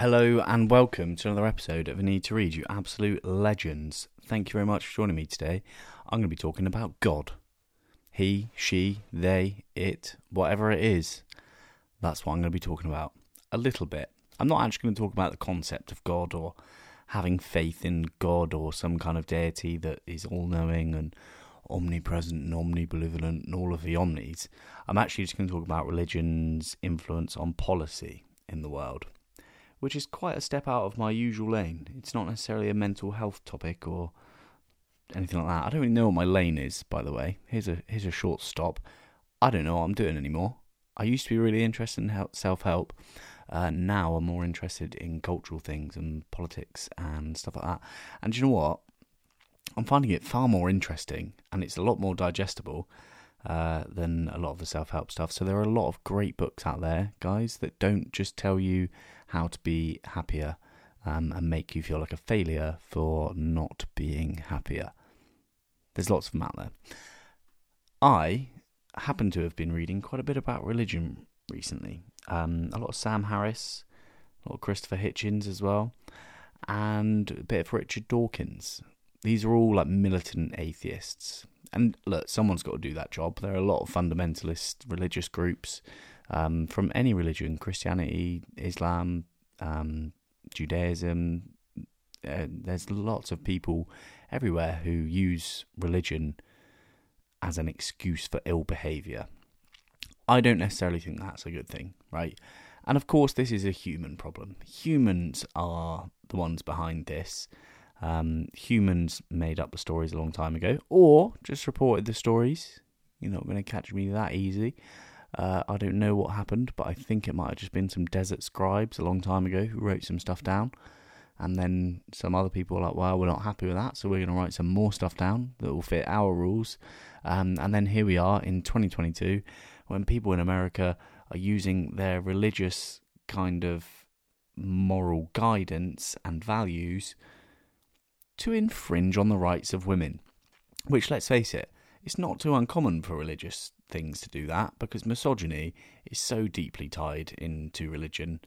Hello and welcome to another episode of A Need to Read, you absolute legends. Thank you very much for joining me today. I'm going to be talking about God. He, she, they, it, whatever it is, that's what I'm going to be talking about a little bit. I'm not actually going to talk about the concept of God or having faith in God or some kind of deity that is all-knowing and omnipresent and omnibenevolent and all of the omnis. I'm actually just going to talk about religion's influence on policy in the world, which is quite a step out of my usual lane. It's not necessarily a mental health topic or anything like that. I don't really know what my lane is, by the way. Here's a short stop. I don't know what I'm doing anymore. I used to be really interested in self-help. Now I'm more interested in cultural things and politics and stuff like that. And do you know what? I'm finding it far more interesting, and it's a lot more digestible than a lot of the self-help stuff. So there are a lot of great books out there, guys, that don't just tell you how to be happier and make you feel like a failure for not being happier. There's lots of them out there. I happen to have been reading quite a bit about religion recently. A lot of Sam Harris, a lot of Christopher Hitchens as well, and a bit of Richard Dawkins. These are all like militant atheists. And look, someone's got to do that job. There are a lot of fundamentalist religious groups from any religion, Christianity, Islam, Judaism. There's lots of people everywhere who use religion as an excuse for ill behaviour. I don't necessarily think that's a good thing, right? And of course, this is a human problem. Humans are the ones behind this. Humans made up the stories a long time ago, or just reported the stories. You're not going to catch me that easy. I don't know what happened, but I think it might have just been some desert scribes a long time ago who wrote some stuff down, and then some other people were like, well, we're not happy with that, so we're going to write some more stuff down that will fit our rules. And then here we are in 2022, when people in America are using their religious kind of moral guidance and values to infringe on the rights of women, which, let's face it, it's not too uncommon for religious things to do that, because misogyny is so deeply tied into religion,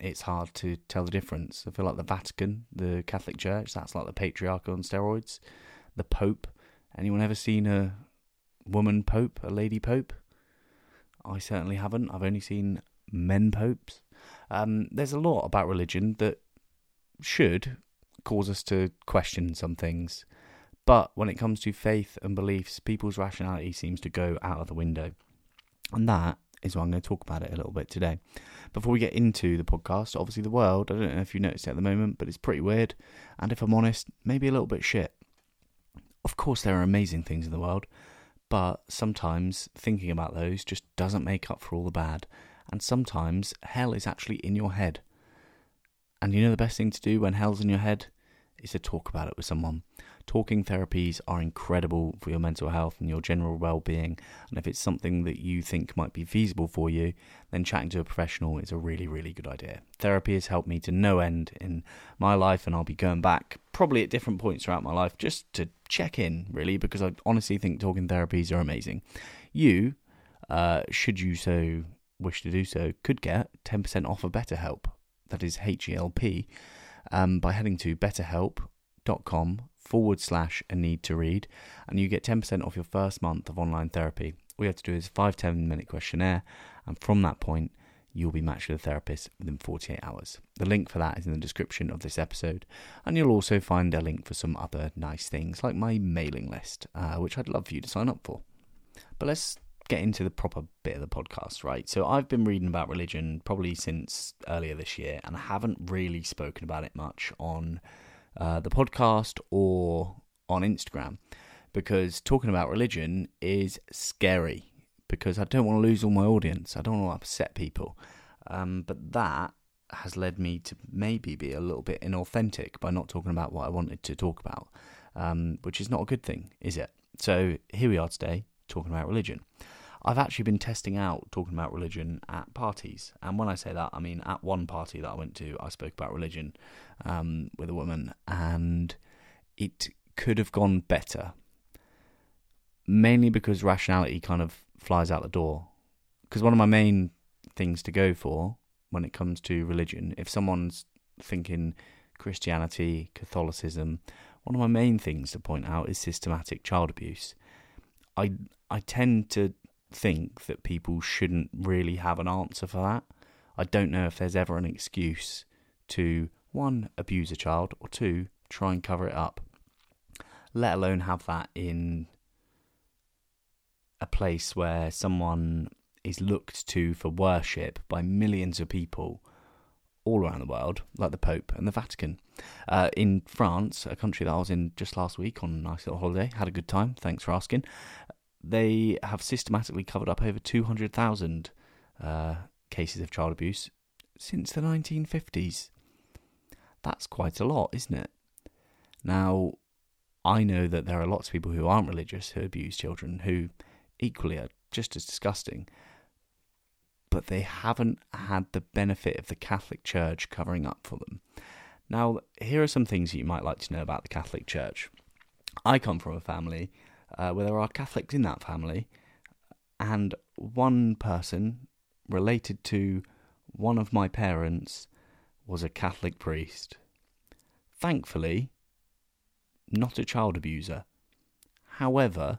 it's hard to tell the difference. I feel like the Vatican, the Catholic Church, that's like the patriarch on steroids. The Pope, anyone ever seen a woman Pope, a lady Pope? I certainly haven't, I've only seen men Popes. There's a lot about religion that should cause us to question some things, but when it comes to faith and beliefs, people's rationality seems to go out of the window, and that is why I'm going to talk about it a little bit today. Before we get into the podcast, obviously the world, I don't know if you noticed it at the moment, but it's pretty weird, and if I'm honest, maybe a little bit shit. Of course there are amazing things in the world, but sometimes thinking about those just doesn't make up for all the bad, and sometimes hell is actually in your head. And you know the best thing to do when hell's in your head is to talk about it with someone. Talking therapies are incredible for your mental health and your general well-being. And if it's something that you think might be feasible for you, then chatting to a professional is a really, really good idea. Therapy has helped me to no end in my life, and I'll be going back probably at different points throughout my life just to check in, really, because I honestly think talking therapies are amazing. You, should you so wish to do so, could get 10% off of BetterHelp. That is HELP, by heading to betterhelp.com/a need to read, and you get 10% off your first month of online therapy. All you have to do is a 5-10 minute questionnaire, and from that point, you'll be matched with a therapist within 48 hours. The link for that is in the description of this episode, and you'll also find a link for some other nice things, like my mailing list, which I'd love for you to sign up for. But let's get into the proper bit of the podcast, right? So I've been reading about religion probably since earlier this year, and I haven't really spoken about it much on the podcast or on Instagram, because talking about religion is scary, because I don't want to lose all my audience. I don't want to upset people, but that has led me to maybe be a little bit inauthentic by not talking about what I wanted to talk about, which is not a good thing, is it? So here we are today talking about religion. I've actually been testing out talking about religion at parties. And when I say that, I mean at one party that I went to, I spoke about religion with a woman, and it could have gone better. Mainly because rationality kind of flies out the door. Because one of my main things to go for when it comes to religion. If someone's thinking Christianity, Catholicism, one of my main things to point out is systematic child abuse. I tend to think that people shouldn't really have an answer for that. I don't know if there's ever an excuse to, one, abuse a child, or two, try and cover it up, let alone have that in a place where someone is looked to for worship by millions of people all around the world, like the Pope and the Vatican. In France, a country that I was in just last week on a nice little holiday, had a good time, thanks for asking, they have systematically covered up over 200,000 cases of child abuse since the 1950s. That's quite a lot, isn't it? Now, I know that there are lots of people who aren't religious who abuse children, who equally are just as disgusting, but they haven't had the benefit of the Catholic Church covering up for them. Now, here are some things that you might like to know about the Catholic Church. I come from a family where there are Catholics in that family, and one person related to one of my parents was a Catholic priest. Thankfully, not a child abuser. However,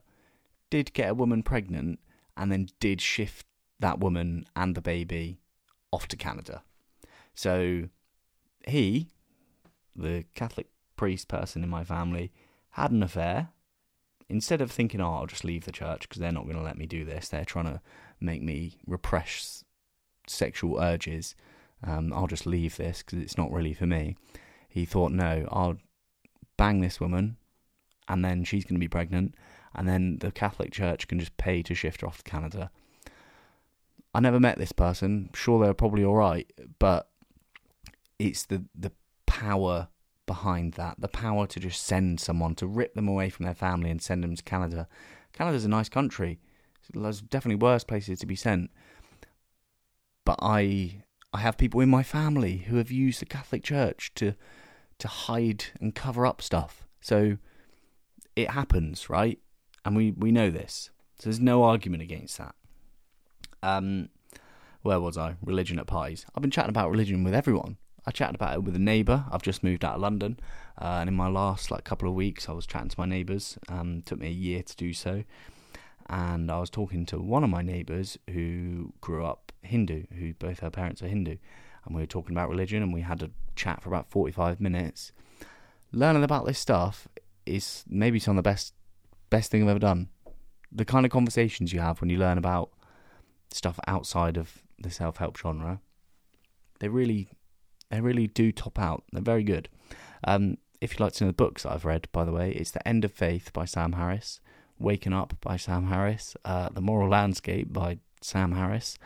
did get a woman pregnant and then did shift that woman and the baby off to Canada. So he, the Catholic priest person in my family, had an affair. Instead of thinking, oh, I'll just leave the church because they're not going to let me do this, they're trying to make me repress sexual urges, I'll just leave this because it's not really for me. He thought, no, I'll bang this woman and then she's going to be pregnant and then the Catholic Church can just pay to shift her off to Canada. I never met this person. Sure, they're probably all right, but it's the power behind that, the power to just send someone, to rip them away from their family and send them to Canada. Canada's a nice country. There's definitely worse places to be sent. But I have people in my family who have used the Catholic Church to hide and cover up stuff. So it happens, right? And we know this. So there's no argument against that. Where was I? Religion at pies. I've been chatting about religion with everyone. I chatted about it with a neighbour. I've just moved out of London, and in my last couple of weeks, I was chatting to my neighbours. Took me a year to do so, and I was talking to one of my neighbours who grew up Hindu, who both her parents are Hindu, and we were talking about religion, and we had a chat for about 45 minutes. Learning about this stuff is maybe some of the best thing I've ever done. The kind of conversations you have when you learn about stuff outside of the self-help genre, they really do top out. They're very good. If you'd like to know the books that I've read, by the way, it's The End of Faith by Sam Harris, Waking Up by Sam Harris, The Moral Landscape by Sam Harris,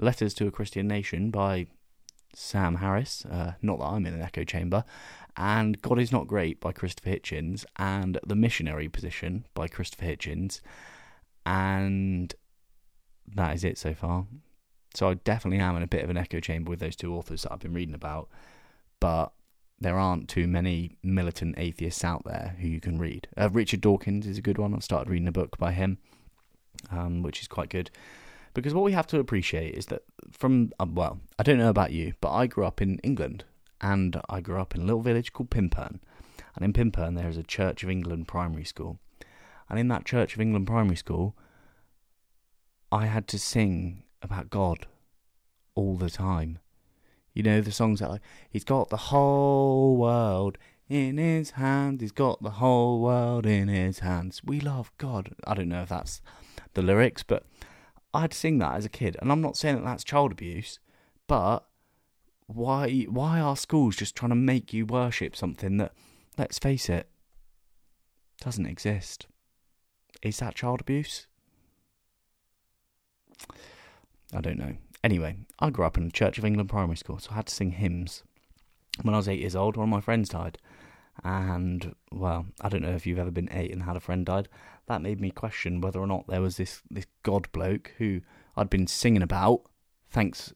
Letters to a Christian Nation by Sam Harris, not that I'm in an echo chamber, and God is Not Great by Christopher Hitchens, and The Missionary Position by Christopher Hitchens, and that is it so far. So I definitely am in a bit of an echo chamber with those two authors that I've been reading about, but there aren't too many militant atheists out there who you can read. Richard Dawkins is a good one. I've started reading a book by him, which is quite good. Because what we have to appreciate is that I don't know about you, but I grew up in England, and I grew up in a little village called Pimpern. And in Pimpern there is a Church of England primary school. And in that Church of England primary school, I had to sing about God all the time. You know, the songs that like, he's got the whole world in his hands, he's got the whole world in his hands. We love God. I don't know if that's the lyrics, but I had to sing that as a kid. And I'm not saying that that's child abuse, but why are schools just trying to make you worship something that, let's face it, doesn't exist? Is that child abuse? I don't know. Anyway, I grew up in a Church of England primary school, so I had to sing hymns. When I was 8 years old, one of my friends died. And, well, I don't know if you've ever been 8 and had a friend died. That made me question whether or not there was this God bloke who I'd been singing about. Thanks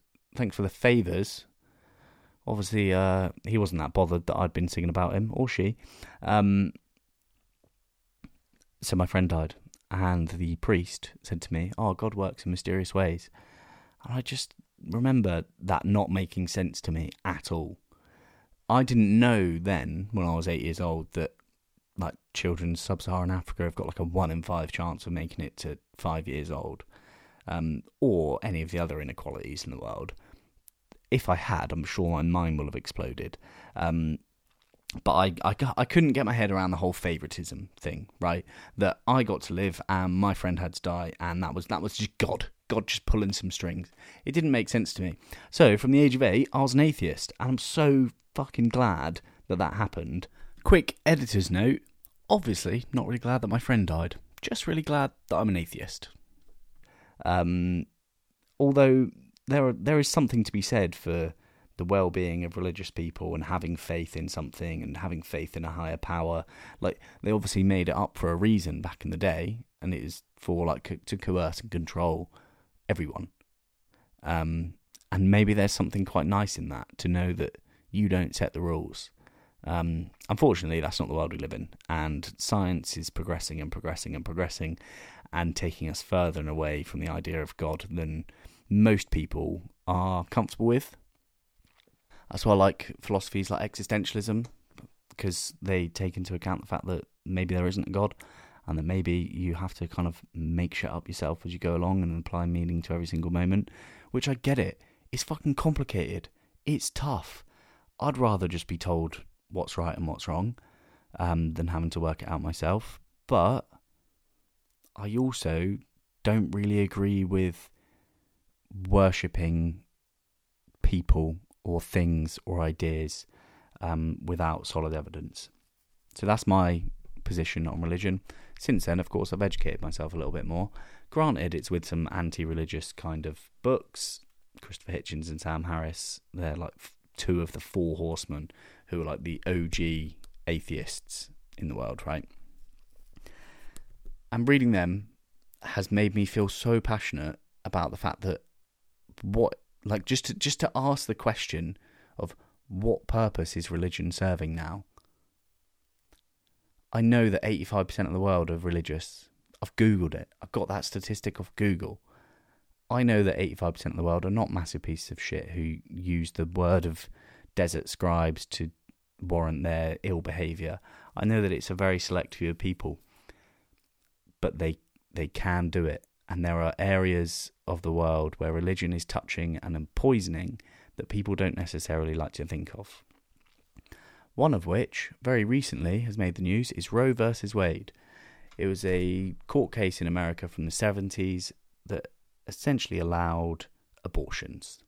for the favours. Obviously, he wasn't that bothered that I'd been singing about him, or she. So my friend died. And the priest said to me, oh, God works in mysterious ways. And I just remember that not making sense to me at all. I didn't know then, when I was 8 years old, that like children in sub-Saharan Africa have got like a 1 in 5 chance of making it to 5 years old, or any of the other inequalities in the world. If I had, I'm sure my mind will have exploded. But I couldn't get my head around the whole favouritism thing, right? That I got to live and my friend had to die, and that was just God. God just pulling some strings. It didn't make sense to me. So from the age of 8, I was an atheist, and I'm so fucking glad that happened. Quick editor's note, obviously not really glad that my friend died, just really glad that I'm an atheist. Although there is something to be said for the well-being of religious people and having faith in something and having faith in a higher power. Like, they obviously made it up for a reason back in the day, and it is for like to coerce and control everyone. And maybe there's something quite nice in that, to know that you don't set the rules. Unfortunately, that's not the world we live in, and science is progressing and taking us further and away from the idea of God than most people are comfortable with. That's why I like philosophies like existentialism, because they take into account the fact that maybe there isn't a God, and that maybe you have to kind of make shit up yourself as you go along and apply meaning to every single moment, which I get it. It's fucking complicated. It's tough. I'd rather just be told what's right and what's wrong than having to work it out myself. But I also don't really agree with worshipping people or things or ideas without solid evidence. So that's my position on religion. Since then, of course, I've educated myself a little bit more. Granted, it's with some anti-religious kind of books. Christopher Hitchens and Sam Harris, they're like two of the four horsemen who are like the OG atheists in the world, right? And reading them has made me feel so passionate about the fact that just to ask the question of what purpose is religion serving now? I know that 85% of the world are religious. I've Googled it. I've got that statistic off Google. I know that 85% of the world are not massive pieces of shit who use the word of desert scribes to warrant their ill behaviour. I know that it's a very select few of people, but they can do it. And there are areas of the world where religion is touching and poisoning that people don't necessarily like to think of. One of which, very recently, has made the news is Roe v. Wade. It was a court case in America from the 70s that essentially allowed abortions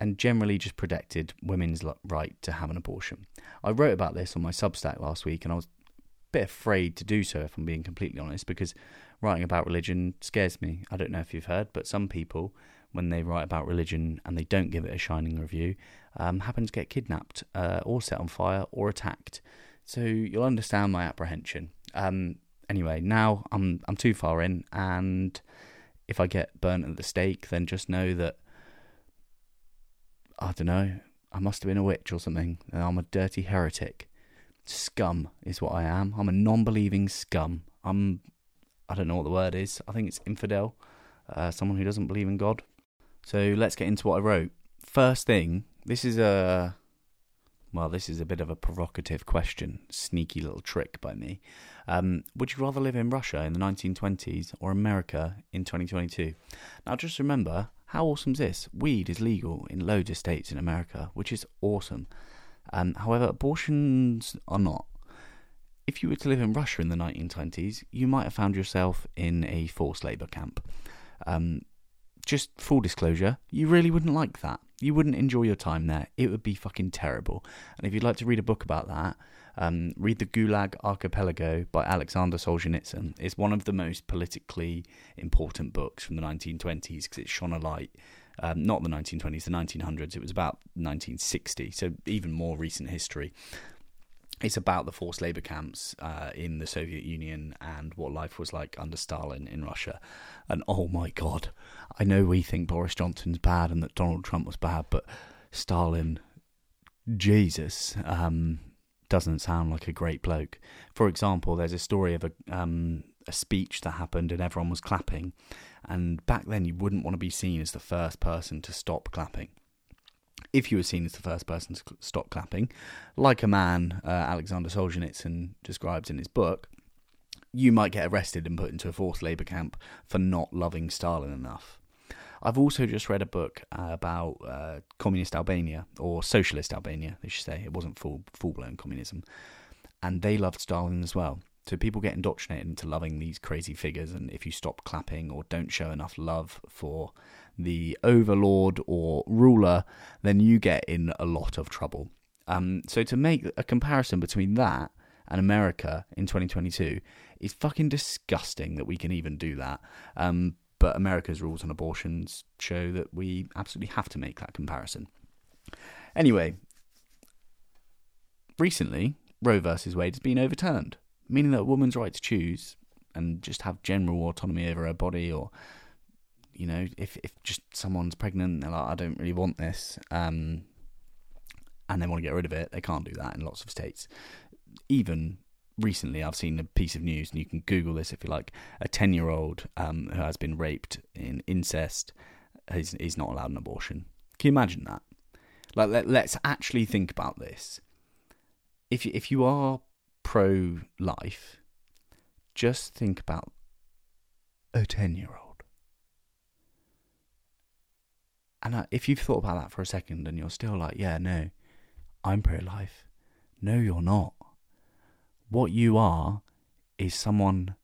and generally just protected women's right to have an abortion. I wrote about this on my Substack last week, and I was a bit afraid to do so, if I'm being completely honest, because writing about religion scares me. I don't know if you've heard, but some people, when they write about religion and they don't give it a shining review, happen to get kidnapped or set on fire or attacked. So you'll understand my apprehension. Anyway, now I'm too far in, and if I get burnt at the stake, then just know that, I don't know, I must have been a witch or something. I'm a dirty heretic. Scum is what I am. I'm a non-believing scum. I don't know what the word is. I think it's infidel. Someone who doesn't believe in God. So let's get into what I wrote. First thing, this is a bit of a provocative question. Sneaky little trick by me. Would you rather live in Russia in the 1920s or America in 2022? Now just remember, how awesome is this? Weed is legal in loads of states in America, which is awesome. However, abortions are not. If you were to live in Russia in the 1920s, you might have found yourself in a forced labour camp. Just full disclosure, you really wouldn't like that. You wouldn't enjoy your time there. It would be fucking terrible. And if you'd like to read a book about that, read The Gulag Archipelago by Alexander Solzhenitsyn. It's one of the most politically important books from the 1920s because it shone a light. Not the 1920s, the 1900s. It was about 1960, so even more recent history. It's about the forced labour camps in the Soviet Union and what life was like under Stalin in Russia. And oh my God, I know we think Boris Johnson's bad and that Donald Trump was bad, but Stalin, Jesus, doesn't sound like a great bloke. For example, there's a story of a speech that happened and everyone was clapping. And back then you wouldn't want to be seen as the first person to stop clapping. If you were seen as the first person to stop clapping, like a man Alexander Solzhenitsyn describes in his book, you might get arrested and put into a forced labour camp for not loving Stalin enough. I've also just read a book about communist Albania, or socialist Albania, they should say. It wasn't full-blown communism. And they loved Stalin as well. So people get indoctrinated into loving these crazy figures, and if you stop clapping or don't show enough love for the overlord or ruler, then you get in a lot of trouble. So to make a comparison between that and America in 2022, it's fucking disgusting that we can even do that. But America's rules on abortions show that we absolutely have to make that comparison. Anyway, recently, Roe v. Wade has been overturned, meaning that a woman's right to choose and just have general autonomy over her body, or, you know, if just someone's pregnant, they're like, I don't really want this, and they want to get rid of it, they can't do that in lots of states. Even recently, I've seen a piece of news, and you can Google this if you like, a 10-year-old who has been raped in incest is not allowed an abortion. Can you imagine that? Like, let's actually think about this. If you are pro-life, just think about a 10-year-old. And if you've thought about that for a second and you're still like, yeah, no, I'm pro-life. No, you're not. What you are is someone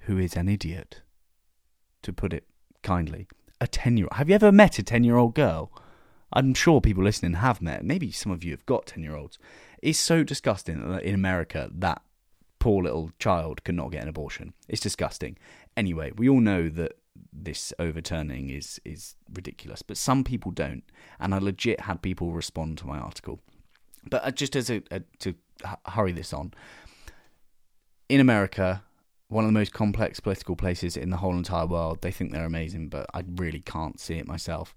who is an idiot, to put it kindly. A 10-year-old. Have you ever met a 10-year-old girl? I'm sure people listening have met. Maybe some of you have got 10-year-olds. It's so disgusting that in America that poor little child cannot get an abortion. It's disgusting. Anyway, we all know that this overturning is ridiculous, but some people don't. And I legit had people respond to my article. But just as to hurry this on, in America, one of the most complex political places in the whole entire world. They think they're amazing, but I really can't see it myself.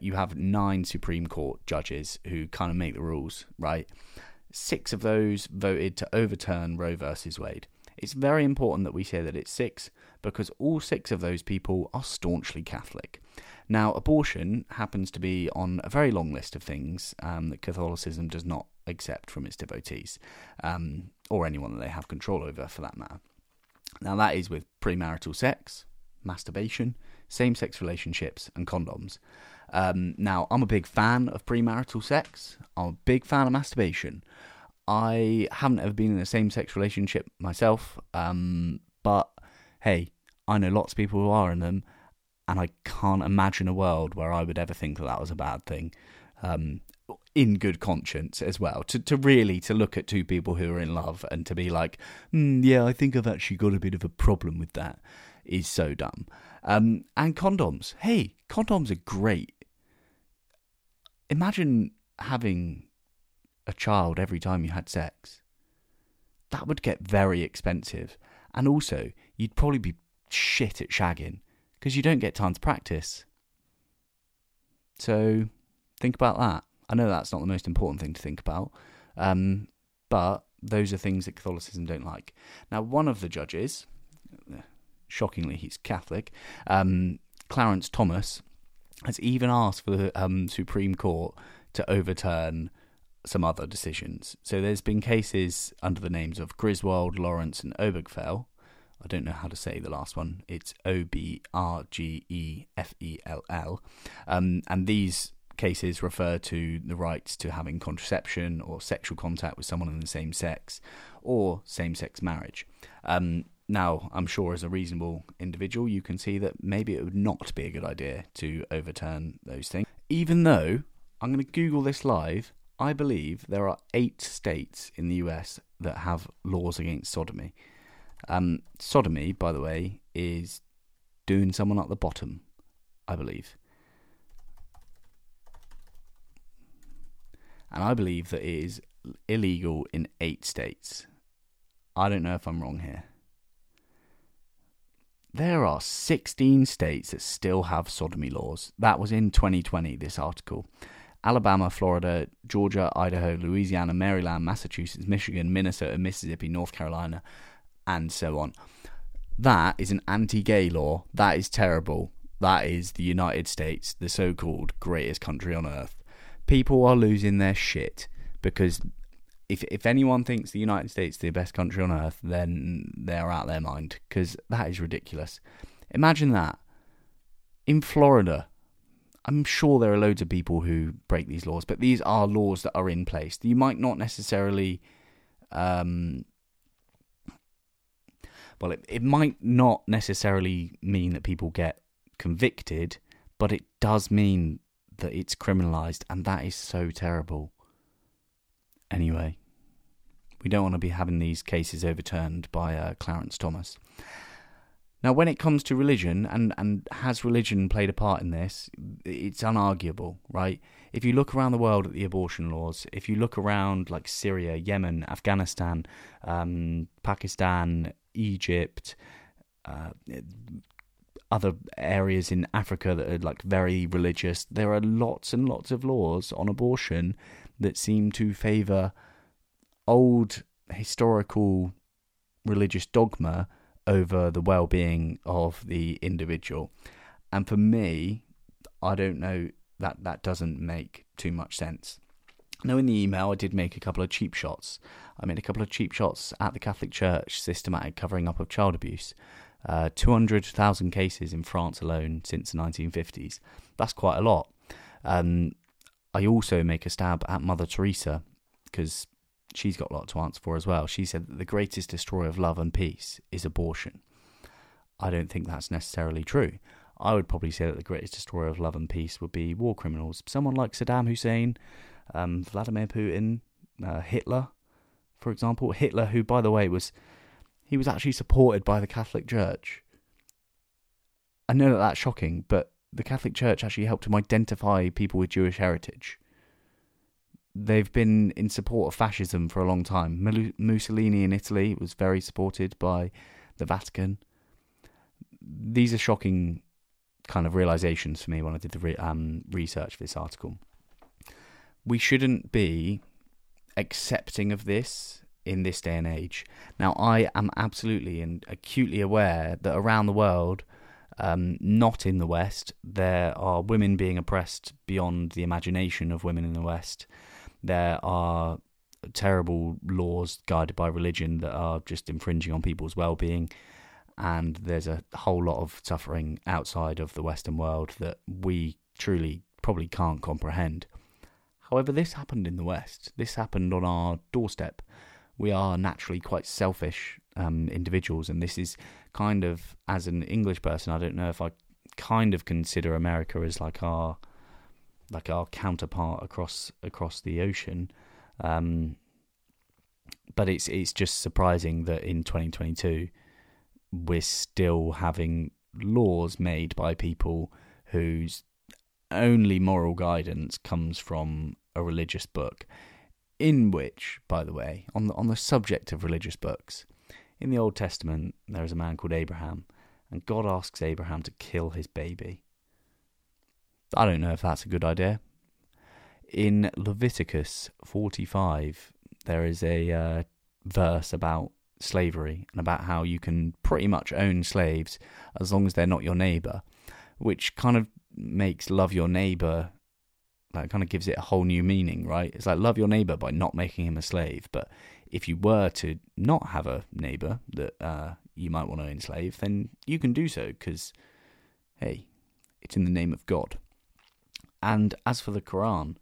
You have 9 Supreme Court judges who kind of make the rules, right? 6 of those voted to overturn Roe versus Wade. It's very important that we say that it's 6, because all 6 of those people are staunchly Catholic. Now, abortion happens to be on a very long list of things that Catholicism does not accept from its devotees, or anyone that they have control over, for that matter. Now, that is with premarital sex, masturbation, same-sex relationships, and condoms. Now, I'm a big fan of premarital sex. I'm a big fan of masturbation. I haven't ever been in a same-sex relationship myself, but, hey, I know lots of people who are in them, and I can't imagine a world where I would ever think that was a bad thing, in good conscience as well, to look at two people who are in love and to be like, yeah, I think I've actually got a bit of a problem with that, is so dumb. And condoms. Hey, condoms are great. Imagine having a child every time you had sex. That would get very expensive. And also, you'd probably be shit at shagging because you don't get time to practice. So think about that. I know that's not the most important thing to think about, but those are things that Catholicism don't like. Now, one of the judges, shockingly he's Catholic, Clarence Thomas, has even asked for the Supreme Court to overturn some other decisions. So there's been cases under the names of Griswold, Lawrence and Obergefell. I don't know how to say the last one. It's Obergefell. And these cases refer to the rights to having contraception or sexual contact with someone in the same sex or same-sex marriage. Now, I'm sure as a reasonable individual, you can see that maybe it would not be a good idea to overturn those things. Even though, I'm going to Google this live, I believe there are 8 states in the US that have laws against sodomy. Sodomy, by the way, is doing someone at the bottom, I believe. And I believe that it is illegal in 8 states. I don't know if I'm wrong here. There are 16 states that still have sodomy laws. That was in 2020, this article. Alabama, Florida, Georgia, Idaho, Louisiana, Maryland, Massachusetts, Michigan, Minnesota, Mississippi, North Carolina, and so on. That is an anti-gay law. That is terrible. That is the United States, the so-called greatest country on earth. People are losing their shit because if anyone thinks the United States is the best country on earth, then they're out of their mind, because that is ridiculous. Imagine that. In Florida, I'm sure there are loads of people who break these laws, but these are laws that are in place. You might not necessarily... well, it might not necessarily mean that people get convicted, but it does mean that it's criminalised, and that is so terrible. Anyway, we don't want to be having these cases overturned by Clarence Thomas. Now, when it comes to religion, and has religion played a part in this, it's unarguable, right? If you look around the world at the abortion laws, if you look around like Syria, Yemen, Afghanistan, Pakistan, Egypt, other areas in Africa that are like very religious, there are lots and lots of laws on abortion that seem to favour old historical religious dogma over the well-being of the individual. And for me, I don't know, that doesn't make too much sense. Now, in the email, I did make a couple of cheap shots. I made a couple of cheap shots at the Catholic Church systematic covering up of child abuse. 200,000 cases in France alone since the 1950s. That's quite a lot. I also make a stab at Mother Teresa, because she's got a lot to answer for as well. She said that the greatest destroyer of love and peace is abortion. I don't think that's necessarily true. I would probably say that the greatest destroyer of love and peace would be war criminals. Someone like Saddam Hussein, Vladimir Putin, Hitler, for example. Hitler, who, by the way, he was actually supported by the Catholic Church. I know that that's shocking, but the Catholic Church actually helped him identify people with Jewish heritage. They've been in support of fascism for a long time. Mussolini in Italy was very supported by the Vatican. These are shocking kind of realizations for me when I did the research for this article. We shouldn't be accepting of this in this day and age. Now, I am absolutely and acutely aware that around the world, not in the West, there are women being oppressed beyond the imagination of women in the West. There are terrible laws guided by religion that are just infringing on people's well-being, and there's a whole lot of suffering outside of the Western world that we truly probably can't comprehend. However, this happened in the West. This happened on our doorstep. We are naturally quite selfish individuals, and this is kind of, as an English person, I don't know if I kind of consider America as like our counterpart across the ocean, but it's just surprising that in 2022 we're still having laws made by people whose only moral guidance comes from a religious book. In which, by the way, on the subject of religious books, in the Old Testament there is a man called Abraham, and God asks Abraham to kill his baby. I don't know if that's a good idea. In Leviticus 45, there is a verse about slavery and about how you can pretty much own slaves as long as they're not your neighbour, which kind of makes love your neighbour... That kind of gives it a whole new meaning, right? It's like love your neighbour by not making him a slave. But if you were to not have a neighbour that you might want to enslave, then you can do so because, hey, it's in the name of God. And as for the Quran,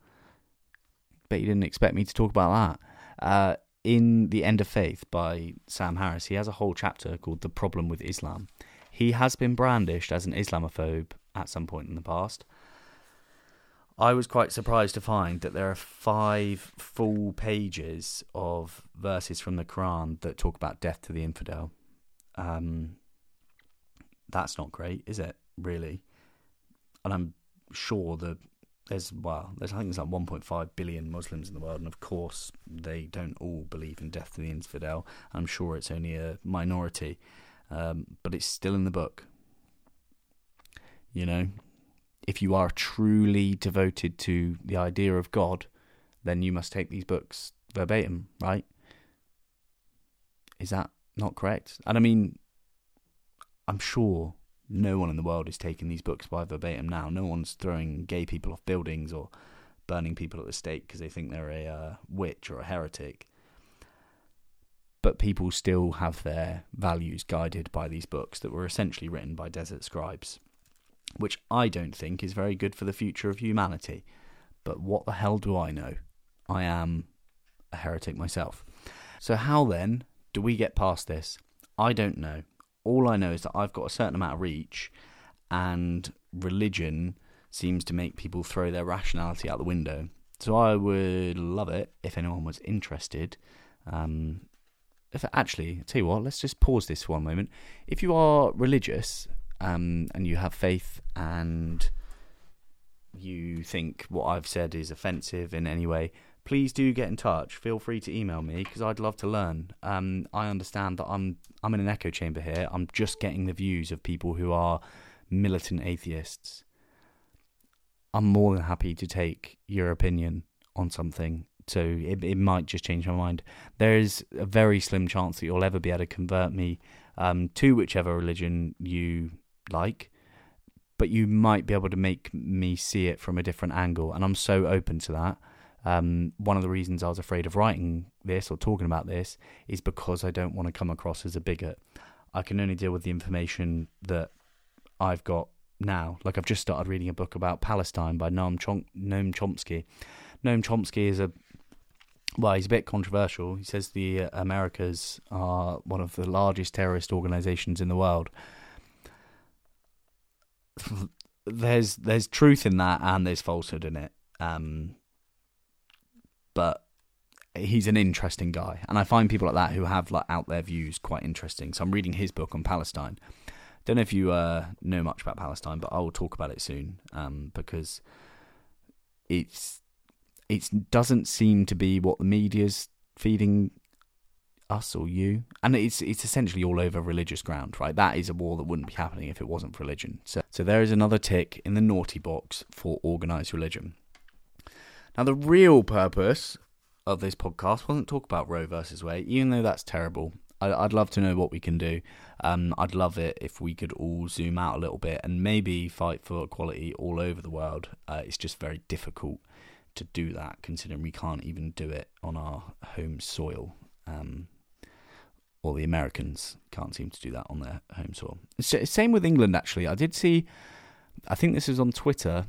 bet you didn't expect me to talk about that. In The End of Faith by Sam Harris, he has a whole chapter called The Problem with Islam. He has been brandished as an Islamophobe at some point in the past. I was quite surprised to find that there are 5 full pages of verses from the Quran that talk about death to the infidel. That's not great, is it, really? And I'm sure there's I think there's like 1.5 billion Muslims in the world, and of course they don't all believe in death to the infidel. I'm sure it's only a minority, but it's still in the book, you know? If you are truly devoted to the idea of God, then you must take these books verbatim, right? Is that not correct? And I mean, I'm sure no one in the world is taking these books by verbatim now. No one's throwing gay people off buildings or burning people at the stake because they think they're a witch or a heretic. But people still have their values guided by these books that were essentially written by desert scribes, which I don't think is very good for the future of humanity. But what the hell do I know? I am a heretic myself. So how then do we get past this? I don't know. All I know is that I've got a certain amount of reach, and religion seems to make people throw their rationality out the window. So I would love it if anyone was interested. Actually, I'll tell you what, let's just pause this one moment. If you are religious and you have faith and you think what I've said is offensive in any way, please do get in touch. Feel free to email me because I'd love to learn. I understand that I'm in an echo chamber here. I'm just getting the views of people who are militant atheists. I'm more than happy to take your opinion on something. So it might just change my mind. There is a very slim chance that you'll ever be able to convert me to whichever religion you like. But you might be able to make me see it from a different angle. And I'm so open to that. One of the reasons I was afraid of writing this or talking about this is because I don't want to come across as a bigot. I can only deal with the information that I've got now. Like, I've just started reading a book about Palestine by Noam Chomsky. Noam Chomsky is he's a bit controversial. He says the Americas are one of the largest terrorist organisations in the world. There's truth in that and there's falsehood in it. But he's an interesting guy. And I find people like that who have out their views quite interesting. So I'm reading his book on Palestine. Don't know if you know much about Palestine, but I will talk about it soon because it doesn't seem to be what the media's feeding us or you. And it's essentially all over religious ground, right? That is a war that wouldn't be happening if it wasn't for religion. So there is another tick in the naughty box for organised religion. Now, the real purpose of this podcast wasn't to talk about Roe versus Wade, even though that's terrible. I'd love to know what we can do. I'd love it if we could all zoom out a little bit and maybe fight for equality all over the world. It's just very difficult to do that, considering we can't even do it on our home soil. Or the Americans can't seem to do that on their home soil. Same with England, actually. I did see, I think this was on Twitter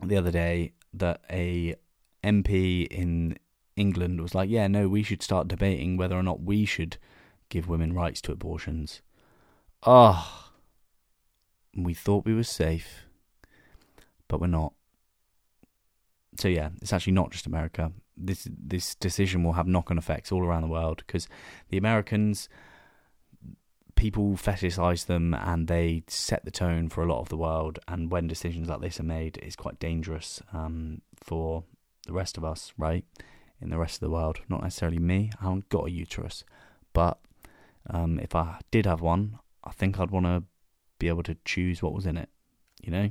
the other day, that a MP in England was like, yeah, no, we should start debating whether or not we should give women rights to abortions. Oh, we thought we were safe, but we're not. So yeah, it's actually not just America. This decision will have knock-on effects all around the world because the Americans, people fetishize them and they set the tone for a lot of the world. And when decisions like this are made, it's quite dangerous for the rest of us, right? In the rest of the world, not necessarily me. I haven't got a uterus, but if I did have one, I think I'd want to be able to choose what was in it, you know,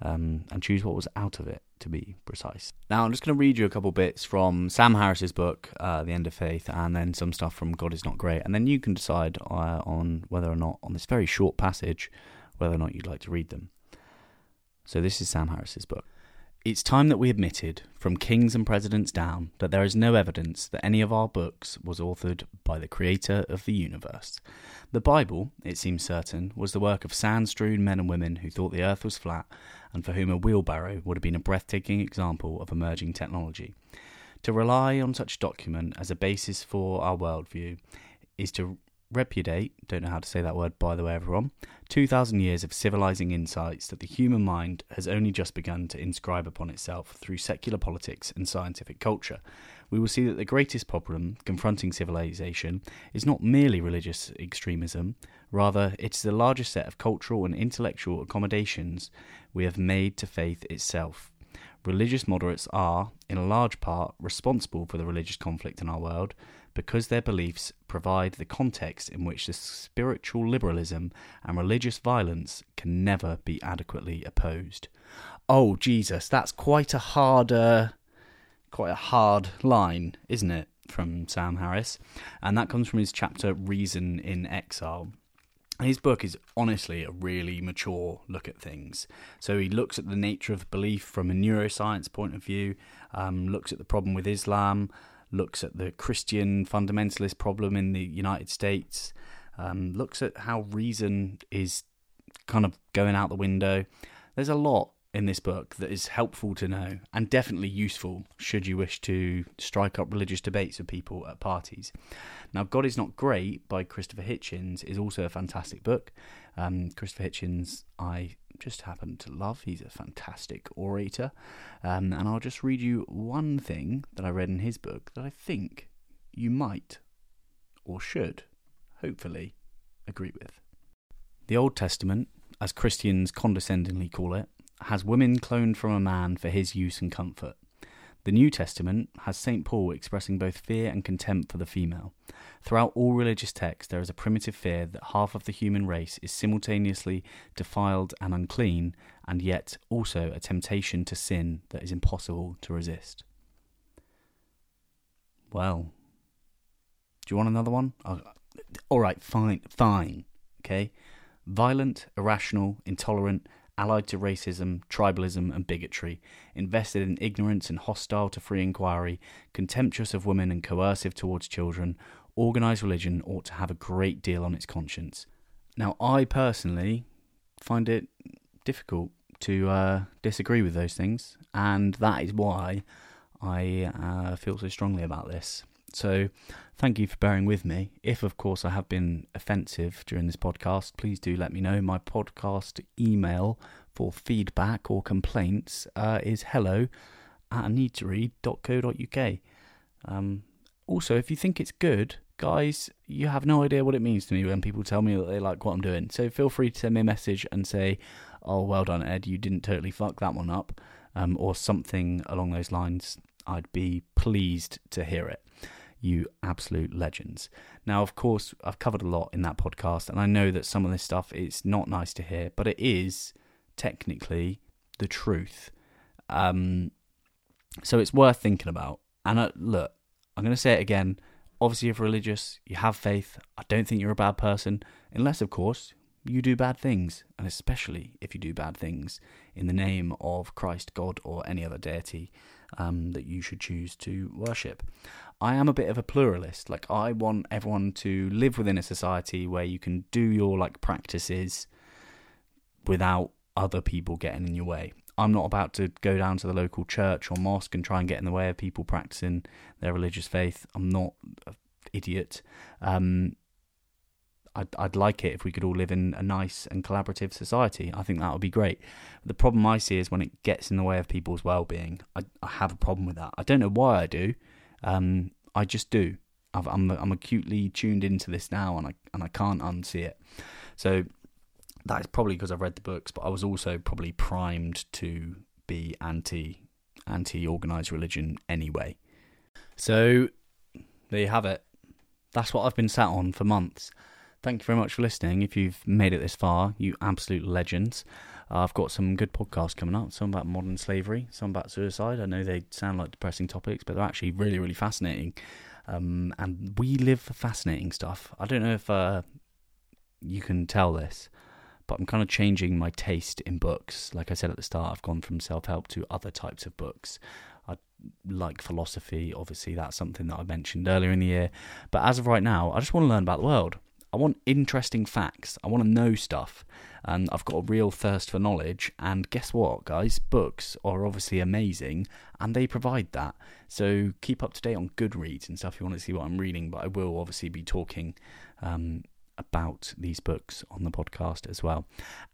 and choose what was out of it, to be precise. Now I'm just going to read you a couple bits from Sam Harris's book, The End of Faith, and then some stuff from God is Not Great, and then you can decide on whether or not, on this very short passage, whether or not you'd like to read them. So this is Sam Harris's book. It's time that we admitted, from kings and presidents down, that there is no evidence that any of our books was authored by the creator of the universe. The Bible, it seems certain, was the work of sand-strewn men and women who thought the earth was flat and for whom a wheelbarrow would have been a breathtaking example of emerging technology. To rely on such document as a basis for our worldview is to repudiate, don't know how to say that word by the way everyone, 2,000 years of civilizing insights that the human mind has only just begun to inscribe upon itself through secular politics and scientific culture. We will see that the greatest problem confronting civilization is not merely religious extremism, rather it is the larger set of cultural and intellectual accommodations we have made to faith itself. Religious moderates are, in a large part, responsible for the religious conflict in our world, because their beliefs provide the context in which the spiritual liberalism and religious violence can never be adequately opposed. Oh, Jesus, that's quite a hard line, isn't it, from Sam Harris? And that comes from his chapter Reason in Exile. His book is honestly a really mature look at things. So he looks at the nature of belief from a neuroscience point of view, looks at the problem with Islam, looks at the Christian fundamentalist problem in the United States, looks at how reason is kind of going out the window. There's a lot in this book that is helpful to know and definitely useful should you wish to strike up religious debates with people at parties. Now, God is Not Great by Christopher Hitchens is also a fantastic book. Christopher Hitchens I just happen to love. He's a fantastic orator. And I'll just read you one thing that I read in his book that I think you might or should hopefully agree with. The Old Testament, as Christians condescendingly call it, has women cloned from a man for his use and comfort. The New Testament has St. Paul expressing both fear and contempt for the female. Throughout all religious texts, there is a primitive fear that half of the human race is simultaneously defiled and unclean, and yet also a temptation to sin that is impossible to resist. Well, do you want another one? All right, fine, okay? Violent, irrational, intolerant, allied to racism, tribalism and bigotry, invested in ignorance and hostile to free inquiry, contemptuous of women and coercive towards children, organised religion ought to have a great deal on its conscience. Now, I personally find it difficult to disagree with those things, and that is why I feel so strongly about this. So thank you for bearing with me. If, of course, I have been offensive during this podcast, please do let me know. My podcast email for feedback or complaints is hello@aneedtoread.co.uk. Also, if you think it's good, guys, you have no idea what it means to me when people tell me that they like what I'm doing. So feel free to send me a message and say, oh, well done, Ed, you didn't totally fuck that one up, or something along those lines. I'd be pleased to hear it. You absolute legends. Now, of course, I've covered a lot in that podcast, and I know that some of this stuff is not nice to hear, but it is technically the truth. So it's worth thinking about. And look, I'm going to say it again. Obviously, if you're religious, you have faith. I don't think you're a bad person, unless, of course, you do bad things, and especially if you do bad things in the name of Christ, God, or any other deity that you should choose to worship. I am a bit of a pluralist. Like, I want everyone to live within a society where you can do your practices without other people getting in your way. I'm not about to go down to the local church or mosque and try and get in the way of people practicing their religious faith. I'm not an idiot. I'd like it if we could all live in a nice and collaborative society. I think that would be great. The problem I see is when it gets in the way of people's well-being. I have a problem with that. I don't know why I do. I just do. I'm acutely tuned into this now, and I can't unsee it. So that is probably because I've read the books, but I was also probably primed to be anti-organised religion anyway. So there you have it. That's what I've been sat on for months. Thank you very much for listening. If you've made it this far, you absolute legends. I've got some good podcasts coming up, some about modern slavery, some about suicide. I know they sound like depressing topics, but they're actually really, really fascinating. And we live for fascinating stuff. I don't know if you can tell this, but I'm kind of changing my taste in books. Like I said at the start, I've gone from self-help to other types of books. I like philosophy, obviously. That's something that I mentioned earlier in the year. But as of right now, I just want to learn about the world. I want interesting facts. I want to know stuff. And I've got a real thirst for knowledge. And guess what, guys? Books are obviously amazing, and they provide that. So keep up to date on Goodreads and stuff if you want to see what I'm reading. But I will obviously be talking about these books on the podcast as well.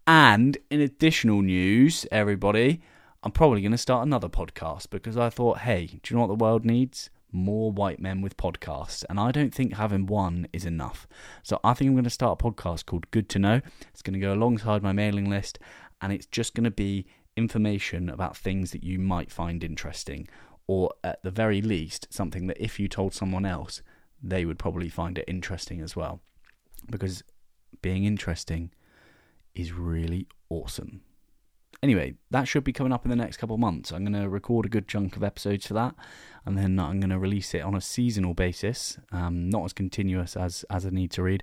And in additional news, everybody, I'm probably going to start another podcast because I thought, hey, do you know what the world needs? More white men with podcasts, and I don't think having one is enough. So I think I'm going to start a podcast called Good to Know. It's going to go alongside my mailing list, and it's just going to be information about things that you might find interesting, or at the very least, something that if you told someone else, they would probably find it interesting as well. Because being interesting is really awesome. Anyway, that should be coming up in the next couple of months. I'm going to record a good chunk of episodes for that, and then I'm going to release it on a seasonal basis, not as continuous as I need to read,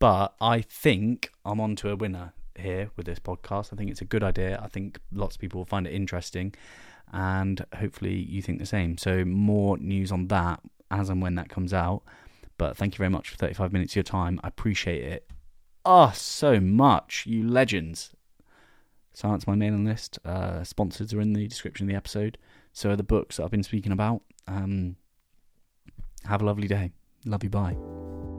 But I think I'm onto a winner here with this podcast. I think it's a good idea. I think lots of people will find it interesting, and hopefully you think the same. So more news on that as and when that comes out. But thank you very much for 35 minutes of your time. I appreciate it. Oh, so much, you legends. Science My Mailing List. Sponsors are in the description of the episode. So are the books that I've been speaking about. Have a lovely day. Love you, bye.